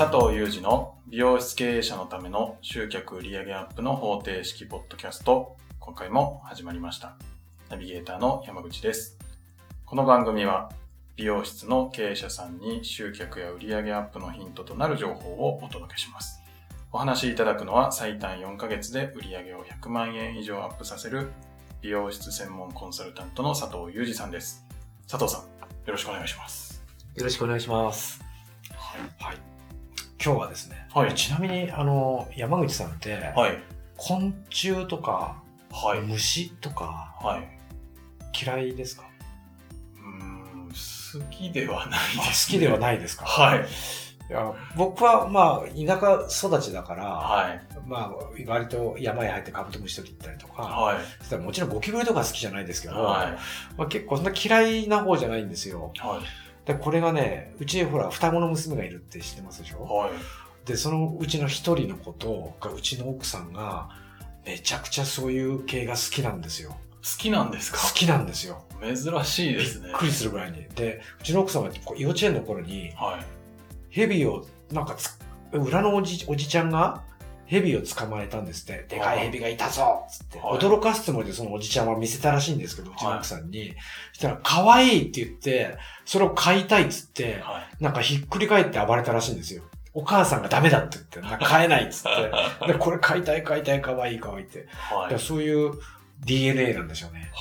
佐藤裕二の美容室経営者のための集客売上アップの方程式ポッドキャスト、今回も始まりました。ナビゲーターの山口です。この番組は美容室の経営者さんに集客や売上アップのヒントとなる情報をお届けします。お話しいただくのは最短4ヶ月で売上を100万円以上アップさせる美容室専門コンサルタントの佐藤裕二さんです。佐藤さん、よろしくお願いします。よろしくお願いします。はい、今日はですね、ちなみに山口さんって、昆虫とか、虫とか、嫌いですか？好きではないですね。好きではないですか？いや、僕はまあ田舎育ちだから、まあ割と山へ入ってカブトムシとり行ったりとか、もちろんゴキブリとか好きじゃないですけど、まあ、結構そんな嫌いな方じゃないんですよ。でこれがね、うちほら双子の娘がいるって知ってますでしょ？でそのうちの一人の子とうちの奥さんがめちゃくちゃそういう系が好きなんですよ。好きなんですか？好きなんですよ。珍しいですね。びっくりするぐらいに。でうちの奥さんは幼稚園の頃に、ヘビをなんか裏のおじちゃんがヘビを捕まえたんですって。でかいヘビがいたぞっつって、驚かすつもりでそのおじちゃんは見せたらしいんですけど、うちの奥さんに、したら可愛いって言ってそれを飼いたいっつって、なんかひっくり返って暴れたらしいんですよ。お母さんがダメだって言って、飼えないっつってでこれ飼いたい可愛い可愛いって、そういうDNA なんでしょうね。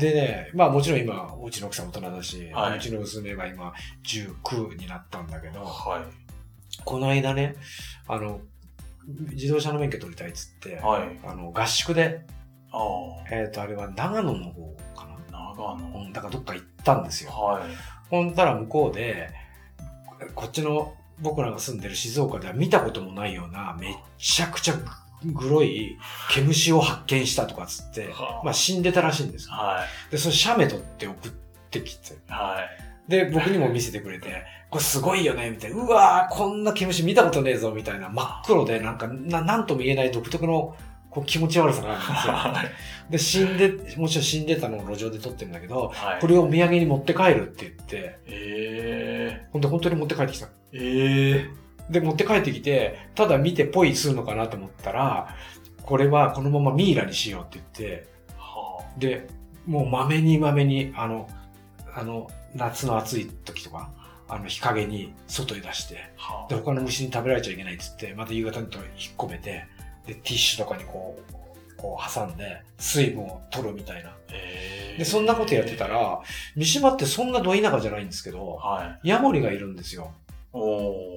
でね、まあもちろん今うちの奥さん大人だし、うちの娘が今19になったんだけど、この間ね、自動車の免許取りたいっつって、合宿で、あれは長野の方かな。長野。だからどっか行ったんですよ。ほんたら向こうで、こっちの僕らが住んでる静岡では見たこともないようなめちゃくちゃグロい毛虫を発見したとかつって、まあ死んでたらしいんですよ。で、その写メ撮って送ってきて、で、僕にも見せてくれて、これすごいよね、みたいな。うわー、こんな毛虫見たことねえぞ、みたいな。真っ黒で、なんか、なんとも言えない独特のこう気持ち悪さがあるんですよ。で、もちろん死んでたのを路上で撮ってるんだけど、これをお土産に持って帰るって言って、本当に持って帰ってきた。で、持って帰ってきて、ただ見てポイするのかなと思ったら、これはこのままミイラにしようって言って、で、もうまめに、夏の暑い時とか、日陰に外へ出して、で、他の虫に食べられちゃいけないって言って、また夕方にと引っ込めて、で、ティッシュとかにこう挟んで、水分を取るみたいな。で、そんなことやってたら、三島ってそんなど田舎じゃないんですけど、ヤモリがいるんですよ。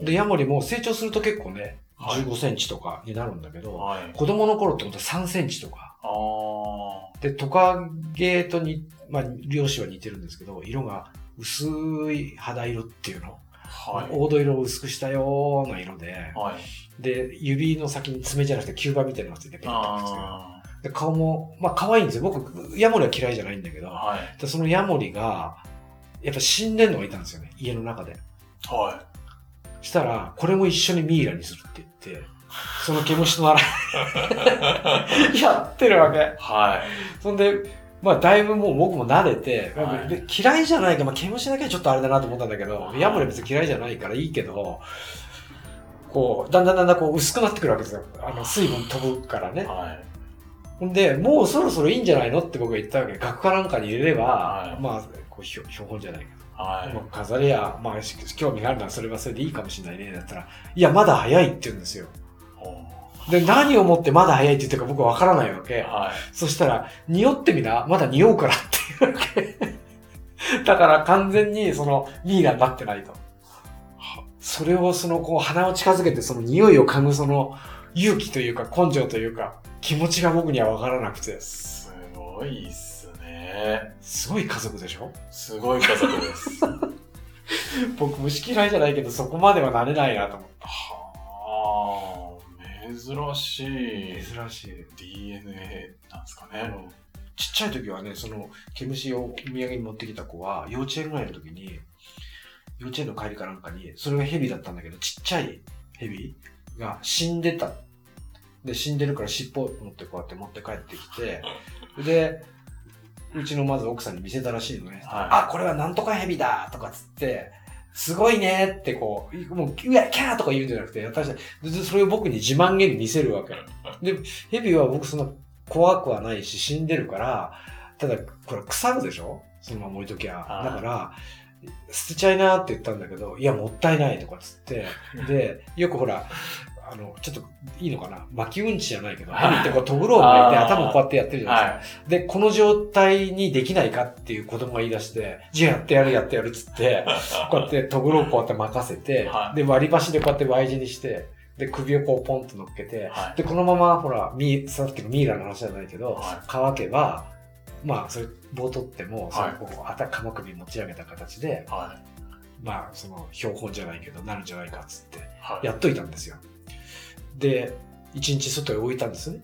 で、ヤモリも成長すると結構ね、15センチとかになるんだけど、子供の頃ってことは3センチとか。で、トカゲとまあ、両種は似てるんですけど、色が薄い肌色っていうの。黄土色を薄くしたような色で、で、指の先に爪じゃなくて吸盤みたいなのがついてペタッとくっつける。で、顔も、まあ、可愛いんですよ。僕、ヤモリは嫌いじゃないんだけど、でそのヤモリが、やっぱ死んでるのがいたんですよね、家の中で。したら、これも一緒にミイラにするって言って、その毛虫と習いやってるわけ。そんで、まあだいぶもう僕も慣れて、嫌いじゃないか、まあ毛虫だけはちょっとあれだなと思ったんだけど、ヤモリ別に嫌いじゃないからいいけど、こう、だんだんこう薄くなってくるわけですよ。水分飛ぶからね。で、もうそろそろいいんじゃないのって僕が言ったわけ。額かなんかに入れれば、まあ、こう標本じゃないか。飾りや、まあ、興味があるならそれはそれでいいかもしれないねだったら、いやまだ早いって言うんですよ。で、何をもってまだ早いって言ってるか僕は分からないわけ。そしたら、匂ってみな、まだ匂うからっていうわけ。だから完全にそのミイラになってないと。それをそのこう鼻を近づけてその匂いを嗅ぐその勇気というか根性というか気持ちが僕には分からなくて。すごいっす。すごい家族でしょ？すごい家族です。僕虫嫌いじゃないけどそこまではなれないなと思った。珍しい DNA なんですかね。ちっちゃい時はね、その毛虫をお土産に持ってきた子は幼稚園ぐらいの時に、幼稚園の帰りかなんかにそれがヘビだったんだけど、ちっちゃいヘビが死んでた。で死んでるから尻尾を持ってこうやって持って帰ってきて、で。うちのまず奥さんに見せたらしいのね。これはなんとかヘビだとかつって、すごいねってこう、もう、うわ、キャーとか言うんじゃなくて、私、それを僕に自慢げに見せるわけ。で、ヘビは僕そんな怖くはないし、死んでるから、ただ、これ腐るでしょそのまま置いときゃ。だから、捨てちゃいなって言ったんだけど、いや、もったいないとかつって、で、よくほら、ちょっといいのかな巻きうんちじゃないけど、ヘビってこうトグロを巻いて頭をこうやってやってるじゃないですか。で、この状態にできないかっていう子供が言い出して、じゃあやってやるやってやるっつって、こうやってトグロをこうやって巻かせて、で、割り箸でこうやって Y 字にして、で、首をこうポンと乗っけて、で、このままほら、さっきのミイラの話じゃないけど、乾けば、まあ、それ棒取っても、それこう、鎌首持ち上げた形で、まあ、その標本じゃないけど、なるんじゃないかっつって、やっといたんですよ。で、一日外へ置いたんですね。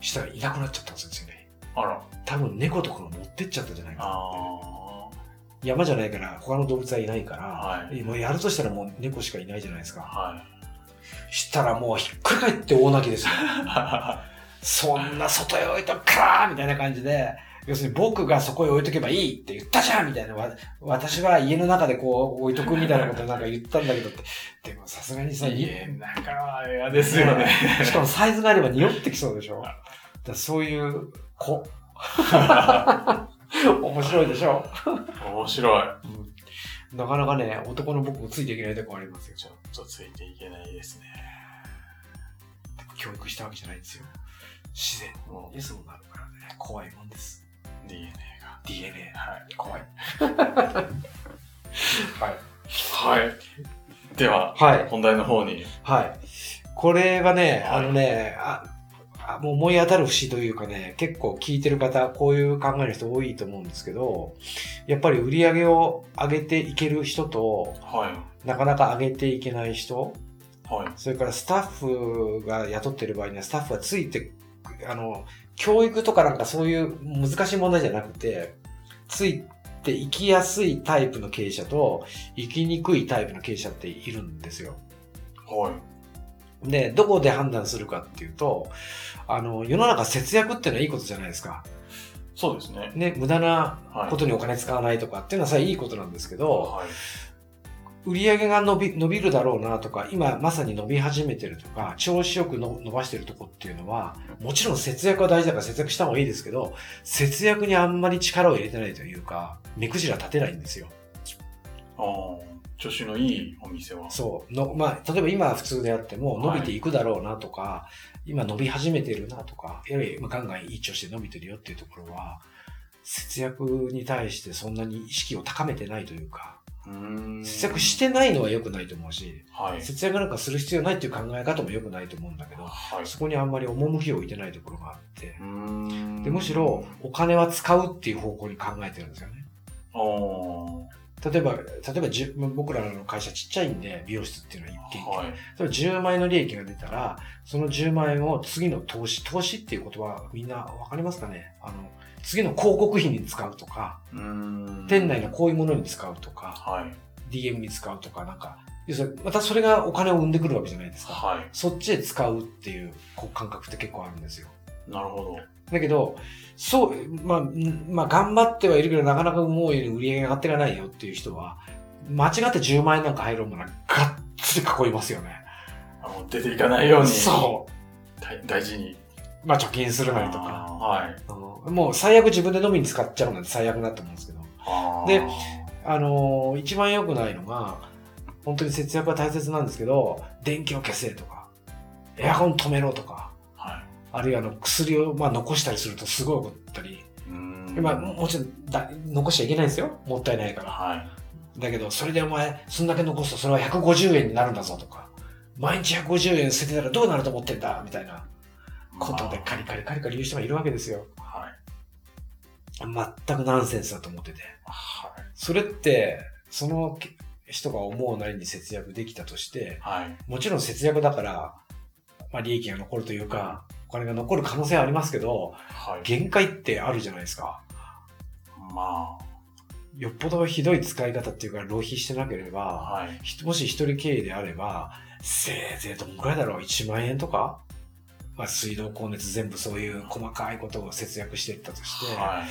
したらいなくなっちゃったんですよね。あら。多分猫とか持ってっちゃったんじゃないかなって。山じゃないから、他の動物はいないから、はい、もうやるとしたらもう猫しかいないじゃないですか。はい、したらもうひっくり返って大泣きですよ。そんな外へ置いとくからみたいな感じで、要するに僕がそこへ置いとけばいいって言ったじゃんみたいな、私は家の中でこう置いとくみたいなことをなんか言ったんだけどって。でもさすがにさ、家の中は嫌ですよね。しかもサイズがあれば匂ってきそうでしょ。だそういう子。面白いでしょ。面白い、うん。なかなかね、男の僕もついていけないとこありますよ。ちょっとついていけないですね。教育したわけじゃないんですよ。自然のエスもなるからね。怖いもんです。DNA が DNA、はい、怖い。はいはい。では、はい、本題の方に。はい。これがね、はい、もう思い当たる節というかね、結構聞いてる方、こういう考えの人多いと思うんですけど、やっぱり売り上げを上げていける人と、はい、なかなか上げていけない人、はい、それからスタッフが雇ってる場合にはスタッフがついて教育とかなんかそういう難しい問題じゃなくて、ついていきやすいタイプの経営者と、行きにくいタイプの経営者っているんですよ。はい。で、どこで判断するかっていうと、世の中節約っていうのはいいことじゃないですか。そうですね。ね、無駄なことにお金使わないとかっていうのはさ、いいことなんですけど、はい、売り上げが伸びるだろうなとか、今まさに伸び始めてるとか、調子よく伸ばしてるとこっていうのは、もちろん節約は大事だから節約した方がいいですけど、節約にあんまり力を入れてないというか、目くじら立てないんですよ。ああ、調子のいいお店は。そう。まあ、例えば今普通であっても、伸びていくだろうなとか、はい、今伸び始めてるなとか、やはりガンガンいい調子で伸びてるよっていうところは、節約に対してそんなに意識を高めてないというか、節約してないのは良くないと思うし、はい、節約なんかする必要ないっていう考え方も良くないと思うんだけど、はい、そこにあんまり趣を置いてないところがあって、でむしろお金は使うっていう方向に考えてるんですよね。例えば僕らの会社ちっちゃいんで、美容室っていうのは1件、はい、10万円の利益が出たら、その10万円を次の投資っていう言葉みんなわかりますかね。次の広告費に使うとか、店内のこういうものに使うとか、はい、DM に使うとか、なんか、要するにまたそれがお金を生んでくるわけじゃないですか。はい、そっちで使うっていう感覚って結構あるんですよ。なるほど。だけど、そう、まあ、頑張ってはいるけど、なかなかもう売り上げが上がっていかないよっていう人は、間違って10万円なんか入ろうものはガッツリ囲いますよね。もう出ていかないように。そう。大事に。まあ、貯金するなりとか。はい。もう最悪自分で飲みに使っちゃうなんて最悪だと思うんですけど。で、一番良くないのが、本当に節約は大切なんですけど、電気を消せとか、エアコン止めろとか、はい、あるいは薬をまあ残したりするとすごい怒ったり、まあもちろん残しちゃいけないんですよ。もったいないから。はい、だけど、それでお前、そんだけ残すとそれは150円になるんだぞとか、毎日150円捨てたらどうなると思ってんだみたいなことでカリカリ言う人がいるわけですよ。全くナンセンスだと思ってて、はい、それってその人が思うなりに節約できたとして、はい、もちろん節約だから、まあ、利益が残るというかお金が残る可能性はありますけど、はい、限界ってあるじゃないですか。まあよっぽどひどい使い方っていうか浪費してなければ、はい、もし一人経営であればせいぜいどのくらいだろう、1万円とかまあ、水道光熱全部そういう細かいことを節約していったとして、はい、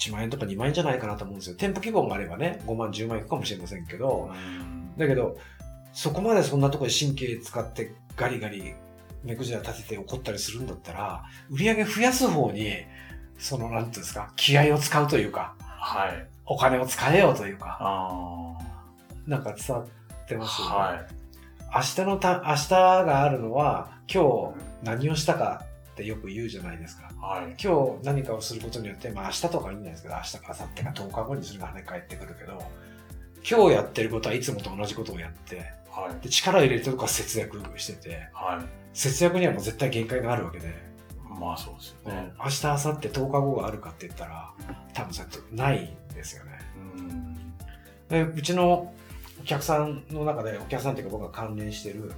1万円とか2万円じゃないかなと思うんですよ。店舗規模があればね5万10万いくかもしれませんけど、うん、だけどそこまでそんなところで神経使ってガリガリ目くじら立てて怒ったりするんだったら、売り上げ増やす方にそのなんていうんですか、気合を使うというか、はい、お金を使えようというか、あなんか伝わってますよね。はい、明日があるのは今日何をしたかってよく言うじゃないですか、はい、今日何かをすることによって、まあ、明日とかいいんじゃないですけど、明日か明後日か10日後にそれが跳ね返ってくるけど、今日やってることはいつもと同じことをやって、はい、で力を入れてるとか節約してて、はい、節約にはもう絶対限界があるわけで、まあそうですよね、明日明後日10日後があるかって言ったら多分それないんですよね。うんでうちのお客さんの中で、お客さんっていうか僕が関連してる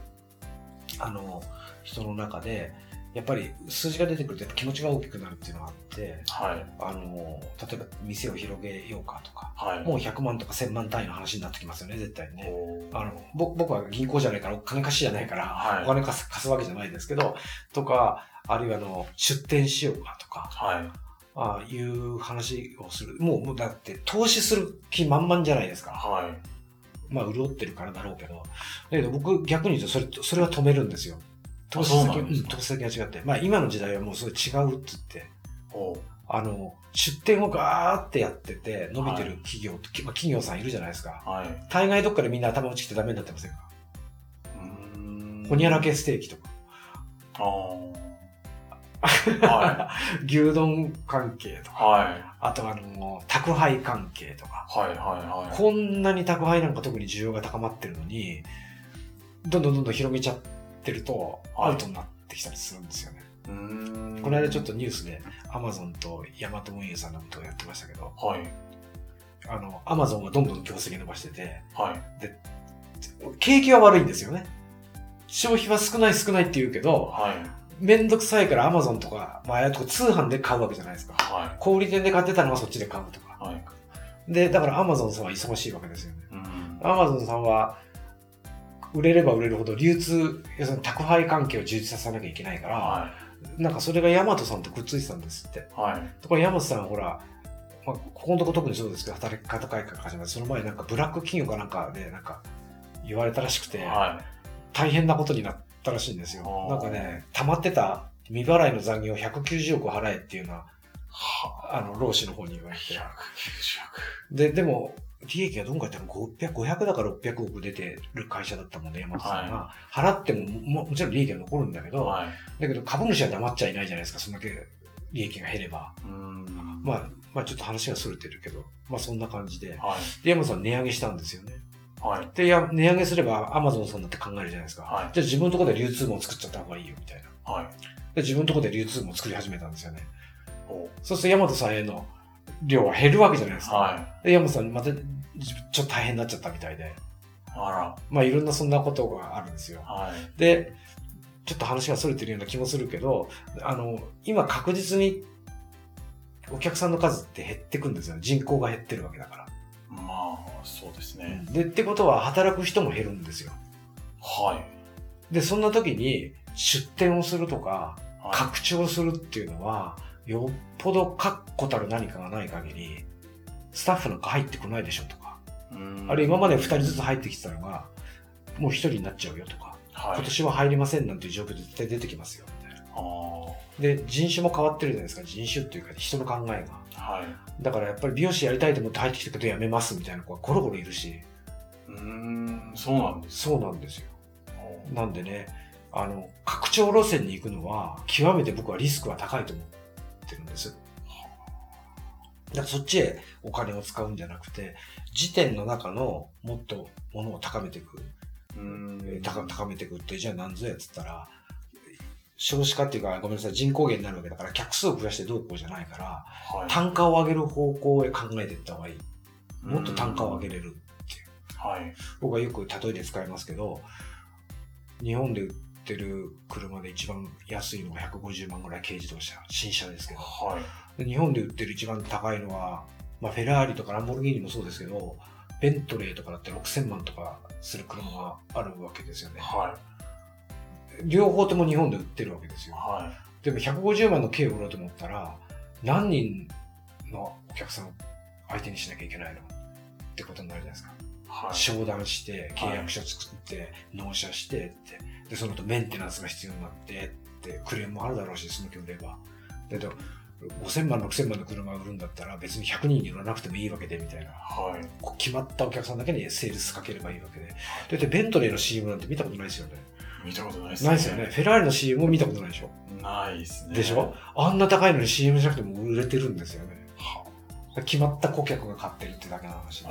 人の中でやっぱり数字が出てくるとやっぱ気持ちが大きくなるっていうのがあって、はい、例えば店を広げようかとか、はい、もう100万とか1000万単位の話になってきますよね絶対ね。僕は銀行じゃないからお金貸しじゃないから、はい、お金貸すわけじゃないですけどとか、あるいは出店しようかとか、はい、ああいう話をする。もうだって投資する気満々じゃないですか、はい、まあ潤ってるからだろうけど、だけど僕逆に言うとそれは止めるんですよ。投資先が違って、まあ今の時代はもうそれ違うっつって、出店をガーってやってて伸びてる企業、はい、まあ、企業さんいるじゃないですか。はい、大概どっかでみんな頭打ちきてダメになってませんか。ほにゃらけステーキとか。はい、牛丼関係とか、はい、あと宅配関係とか、はいはいはい、こんなに宅配なんか特に需要が高まってるのにどんどん広げちゃってるとアウトになってきたりするんですよね。はい、この間ちょっとニュースでアマゾンとヤマト運輸さんのことをやってましたけど、はい、アマゾンはどんどん業績伸ばしてて、はい、で景気は悪いんですよね。消費は少ないって言うけど、はい、めんどくさいからアマゾンとか、まあ、ああいうとこ通販で買うわけじゃないですか。はい、小売店で買ってたのはそっちで買うとか。はい、で、だからアマゾンさんは忙しいわけですよね。アマゾンさんは、売れれば売れるほど流通、要するに宅配関係を充実させなきゃいけないから、はい、なんかそれがヤマトさんとくっついてたんですって。はい、ところヤマトさんはほら、まあ、ここのとこ特にそうですけど、働き方改革始まって、その前なんかブラック企業かなんかで、なんか言われたらしくて、はい、大変なことになって、らしいんですよ。なんかね、溜まってた未払いの残業を190億払えっていうのは、労使の方に言われて、190億でも利益がどんかっても500だから600億出てる会社だったもんね、山本さんが。はい、払ってももちろん利益は残るんだけど、はい、だけど株主は黙っちゃいないじゃないですか、そんだけ利益が減れば。まあちょっと話が逸れてるけど、まあそんな感じで、はい、で山本さん値上げしたんですよね。はい、で値上げすればアマゾンさんだって考えるじゃないですか。はい、じゃあ自分のところで流通網作っちゃった方がいいよみたいな。はい、で自分のところで流通網作り始めたんですよね。そうすると大和さんへの量は減るわけじゃないですか。はい、で大和さんまたちょっと大変になっちゃったみたいで、まあいろんなそんなことがあるんですよ。はい、でちょっと話が逸れてるような気もするけど、今確実にお客さんの数って減ってくんですよ。人口が減ってるわけだから。まあそうですね。でってことは働く人も減るんですよ。はい。でそんな時に出店をするとか、はい、拡張するっていうのはよっぽど確固たる何かがない限りスタッフなんか入ってこないでしょとか、あるいは今まで2人ずつ入ってきてたのがもう1人になっちゃうよとか、はい、今年は入りませんなんていう状況で絶対出てきますよみたいな。で人種も変わってるじゃないですか。人種っていうか人の考えが。はい、だからやっぱり美容師やりたいと思って入ってきたけどやめますみたいな子がゴロゴロいるし。そうなんですよ。なんでね、拡張路線に行くのは極めて僕はリスクは高いと思ってるんです。だからそっちへお金を使うんじゃなくて、時点の中のもっとものを高めていく。高めていくってじゃあ何ぞやっつったら。少子化っていうか、ごめんなさい、人口減になるわけだから、客数を増やしてどうこうじゃないから、はい、単価を上げる方向へ考えていった方がいい。もっと単価を上げれるっていう。はい、僕はよく例えで使いますけど、日本で売ってる車で一番安いのが150万ぐらい軽自動車、新車ですけど、はい、で日本で売ってる一番高いのは、まあ、フェラーリとかランボルギーニもそうですけど、ベントレーとかだって6000万とかする車があるわけですよね。はい、両方とも日本で売ってるわけですよ、はい、でも150万の軽を売ろうと思ったら何人のお客さんを相手にしなきゃいけないのってことになるじゃないですか、はい、商談して契約書作って、はい、納車してってでその後メンテナンスが必要になってってクレームもあるだろうしその時売ればだけど5000万6000万の車を売るんだったら別に100人に売らなくてもいいわけでみたいな、はい、決まったお客さんだけにセールスかければいいわけでだってベントレーの CM なんて見たことないですよね見たことないですね。ないですよね。フェラーリの CM も見たことないでしょ。ないですね。でしょ。あんな高いのに CM じゃなくても売れてるんですよね。はあ、決まった顧客が買ってるってだけの話で。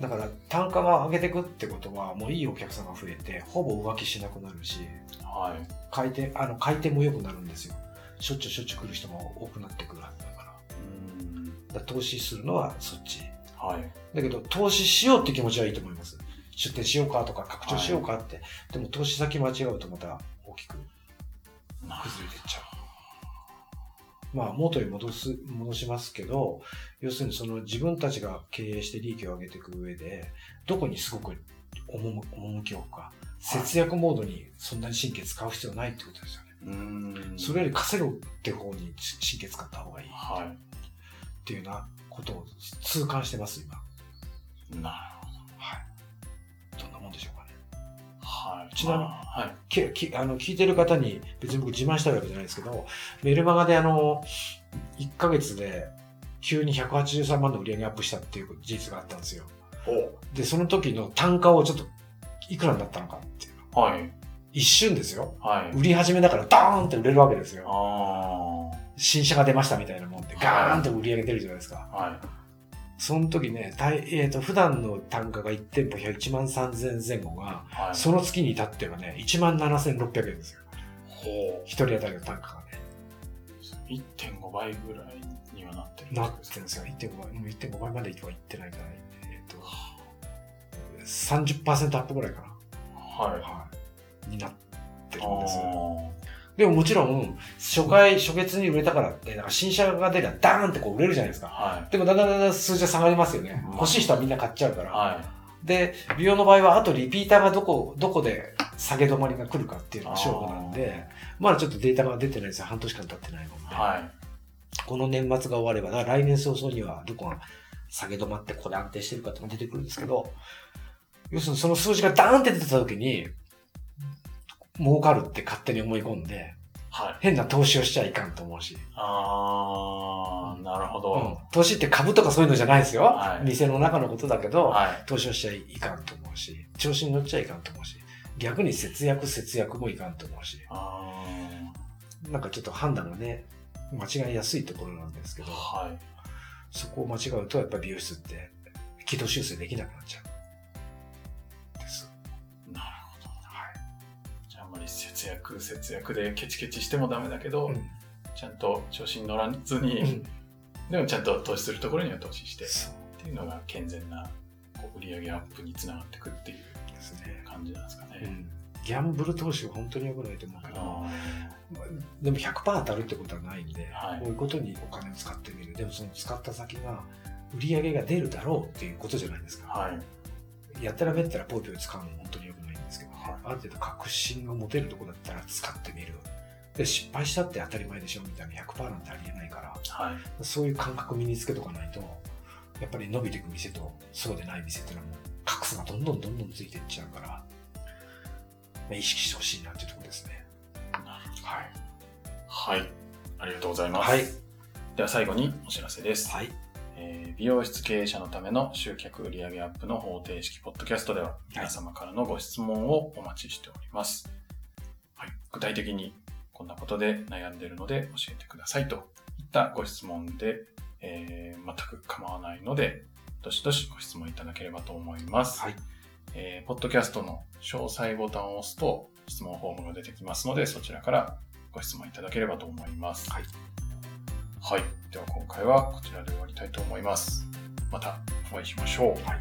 だから単価が上げていくってことはもういいお客さんが増えてほぼ浮気しなくなるし、はい、回転も良くなるんですよ。しょっちゅう来る人も多くなってくるはずだから。だから投資するのはそっち。はい。だけど投資しようって気持ちはいいと思います。出店しようかとか拡張しようかって、はい、でも投資先間違うとまた大きく崩れていっちゃう。まあ元に戻しますけど、要するにその自分たちが経営して利益を上げていく上でどこにすごく赴きを置くか、節約モードにそんなに神経使う必要ないってことですよね。それより稼ぐって方に神経使った方がいい、はい、っていうようなことを痛感してます今。なるほど。はい、どんなもんでしょうかね。はい。ちなみに、はい、聞いてる方に別に僕自慢したいわけじゃないですけど、メルマガで1ヶ月で急に183万の売り上げアップしたっていう事実があったんですよ。で、その時の単価をちょっといくらになったのかっていう。はい。一瞬ですよ。はい。売り始めだからダーンって売れるわけですよ。ああ。新車が出ましたみたいなもんでガーンって売り上げ出るじゃないですか。はい。その時ね、普段の単価が1店舗1万3000前後が、はい、その月に至ってはね、1万7600円ですよ。ほう。一人当たりの単価がね。1.5 倍ぐらいにはなってるんですか？なってるんですよ。1.5 倍までは行ってないから、30% アップぐらいかな。はい。はい。になってるんですよ。でももちろん、初月に売れたからって、なんか新車が出ればダーンってこう売れるじゃないですか。はい、でもだんだん数字は下がりますよね。うん、欲しい人はみんな買っちゃうから。はい、で、美容の場合は、あとリピーターがどこで下げ止まりが来るかっていうのが勝負なんで、まだちょっとデータが出てないですよ。半年間経ってないもんで。はい、この年末が終われば、だから来年早々にはどこが下げ止まってここで安定してるかってのが出てくるんですけど、要するにその数字がダーンって出てた時に、儲かるって勝手に思い込んで、はい、変な投資をしちゃいかんと思うし。ああ、なるほど、うん。投資って株とかそういうのじゃないですよ。はい、店の中のことだけど、はい、投資をしちゃいかんと思うし、調子に乗っちゃいかんと思うし、逆に節約もいかんと思うし。ああ。なんかちょっと判断がね、間違いやすいところなんですけど、はい、そこを間違うとやっぱり美容室って軌道修正できなくなっちゃう。節約でケチケチしてもダメだけど、うん、ちゃんと調子に乗らずに、うん、でもちゃんと投資するところには投資してっていうのが健全なこう売上アップにつながっていくっていう感じなんですかね、うん、ギャンブル投資は本当に良くないと思うけど、でも 100% 当たるってことはないんで、はい、こういうことにお金を使ってみる。でもその使った先が売り上げが出るだろうっていうことじゃないですか、はい、やったらべったらポイポイ使うの本当に良くないんですけど、ある程度確信を持てるとこだったら使ってみる。で、失敗したって当たり前でしょみたいな 100% なんてありえないから、はい、そういう感覚身につけとかないとやっぱり伸びていく店とそうでない店っていうのはもう格差がどんどんついていっちゃうから、まあ、意識してほしいなっていうところですね。はい、はい、ありがとうございます、はい、では最後にお知らせです、はい、美容室経営者のための集客売上アップの方程式ポッドキャストでは皆様からのご質問をお待ちしております、はい、具体的にこんなことで悩んでいるので教えてくださいといったご質問で、全く構わないのでどしどしご質問いただければと思います、はい、ポッドキャストの詳細ボタンを押すと質問フォームが出てきますのでそちらからご質問いただければと思います、はいはい、では今回はこちらで終わりたいと思います。またお会いしましょう。はい、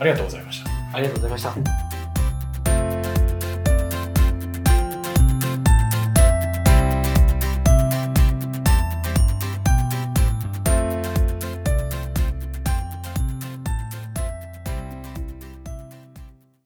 ありがとうございました。ありがとうございました。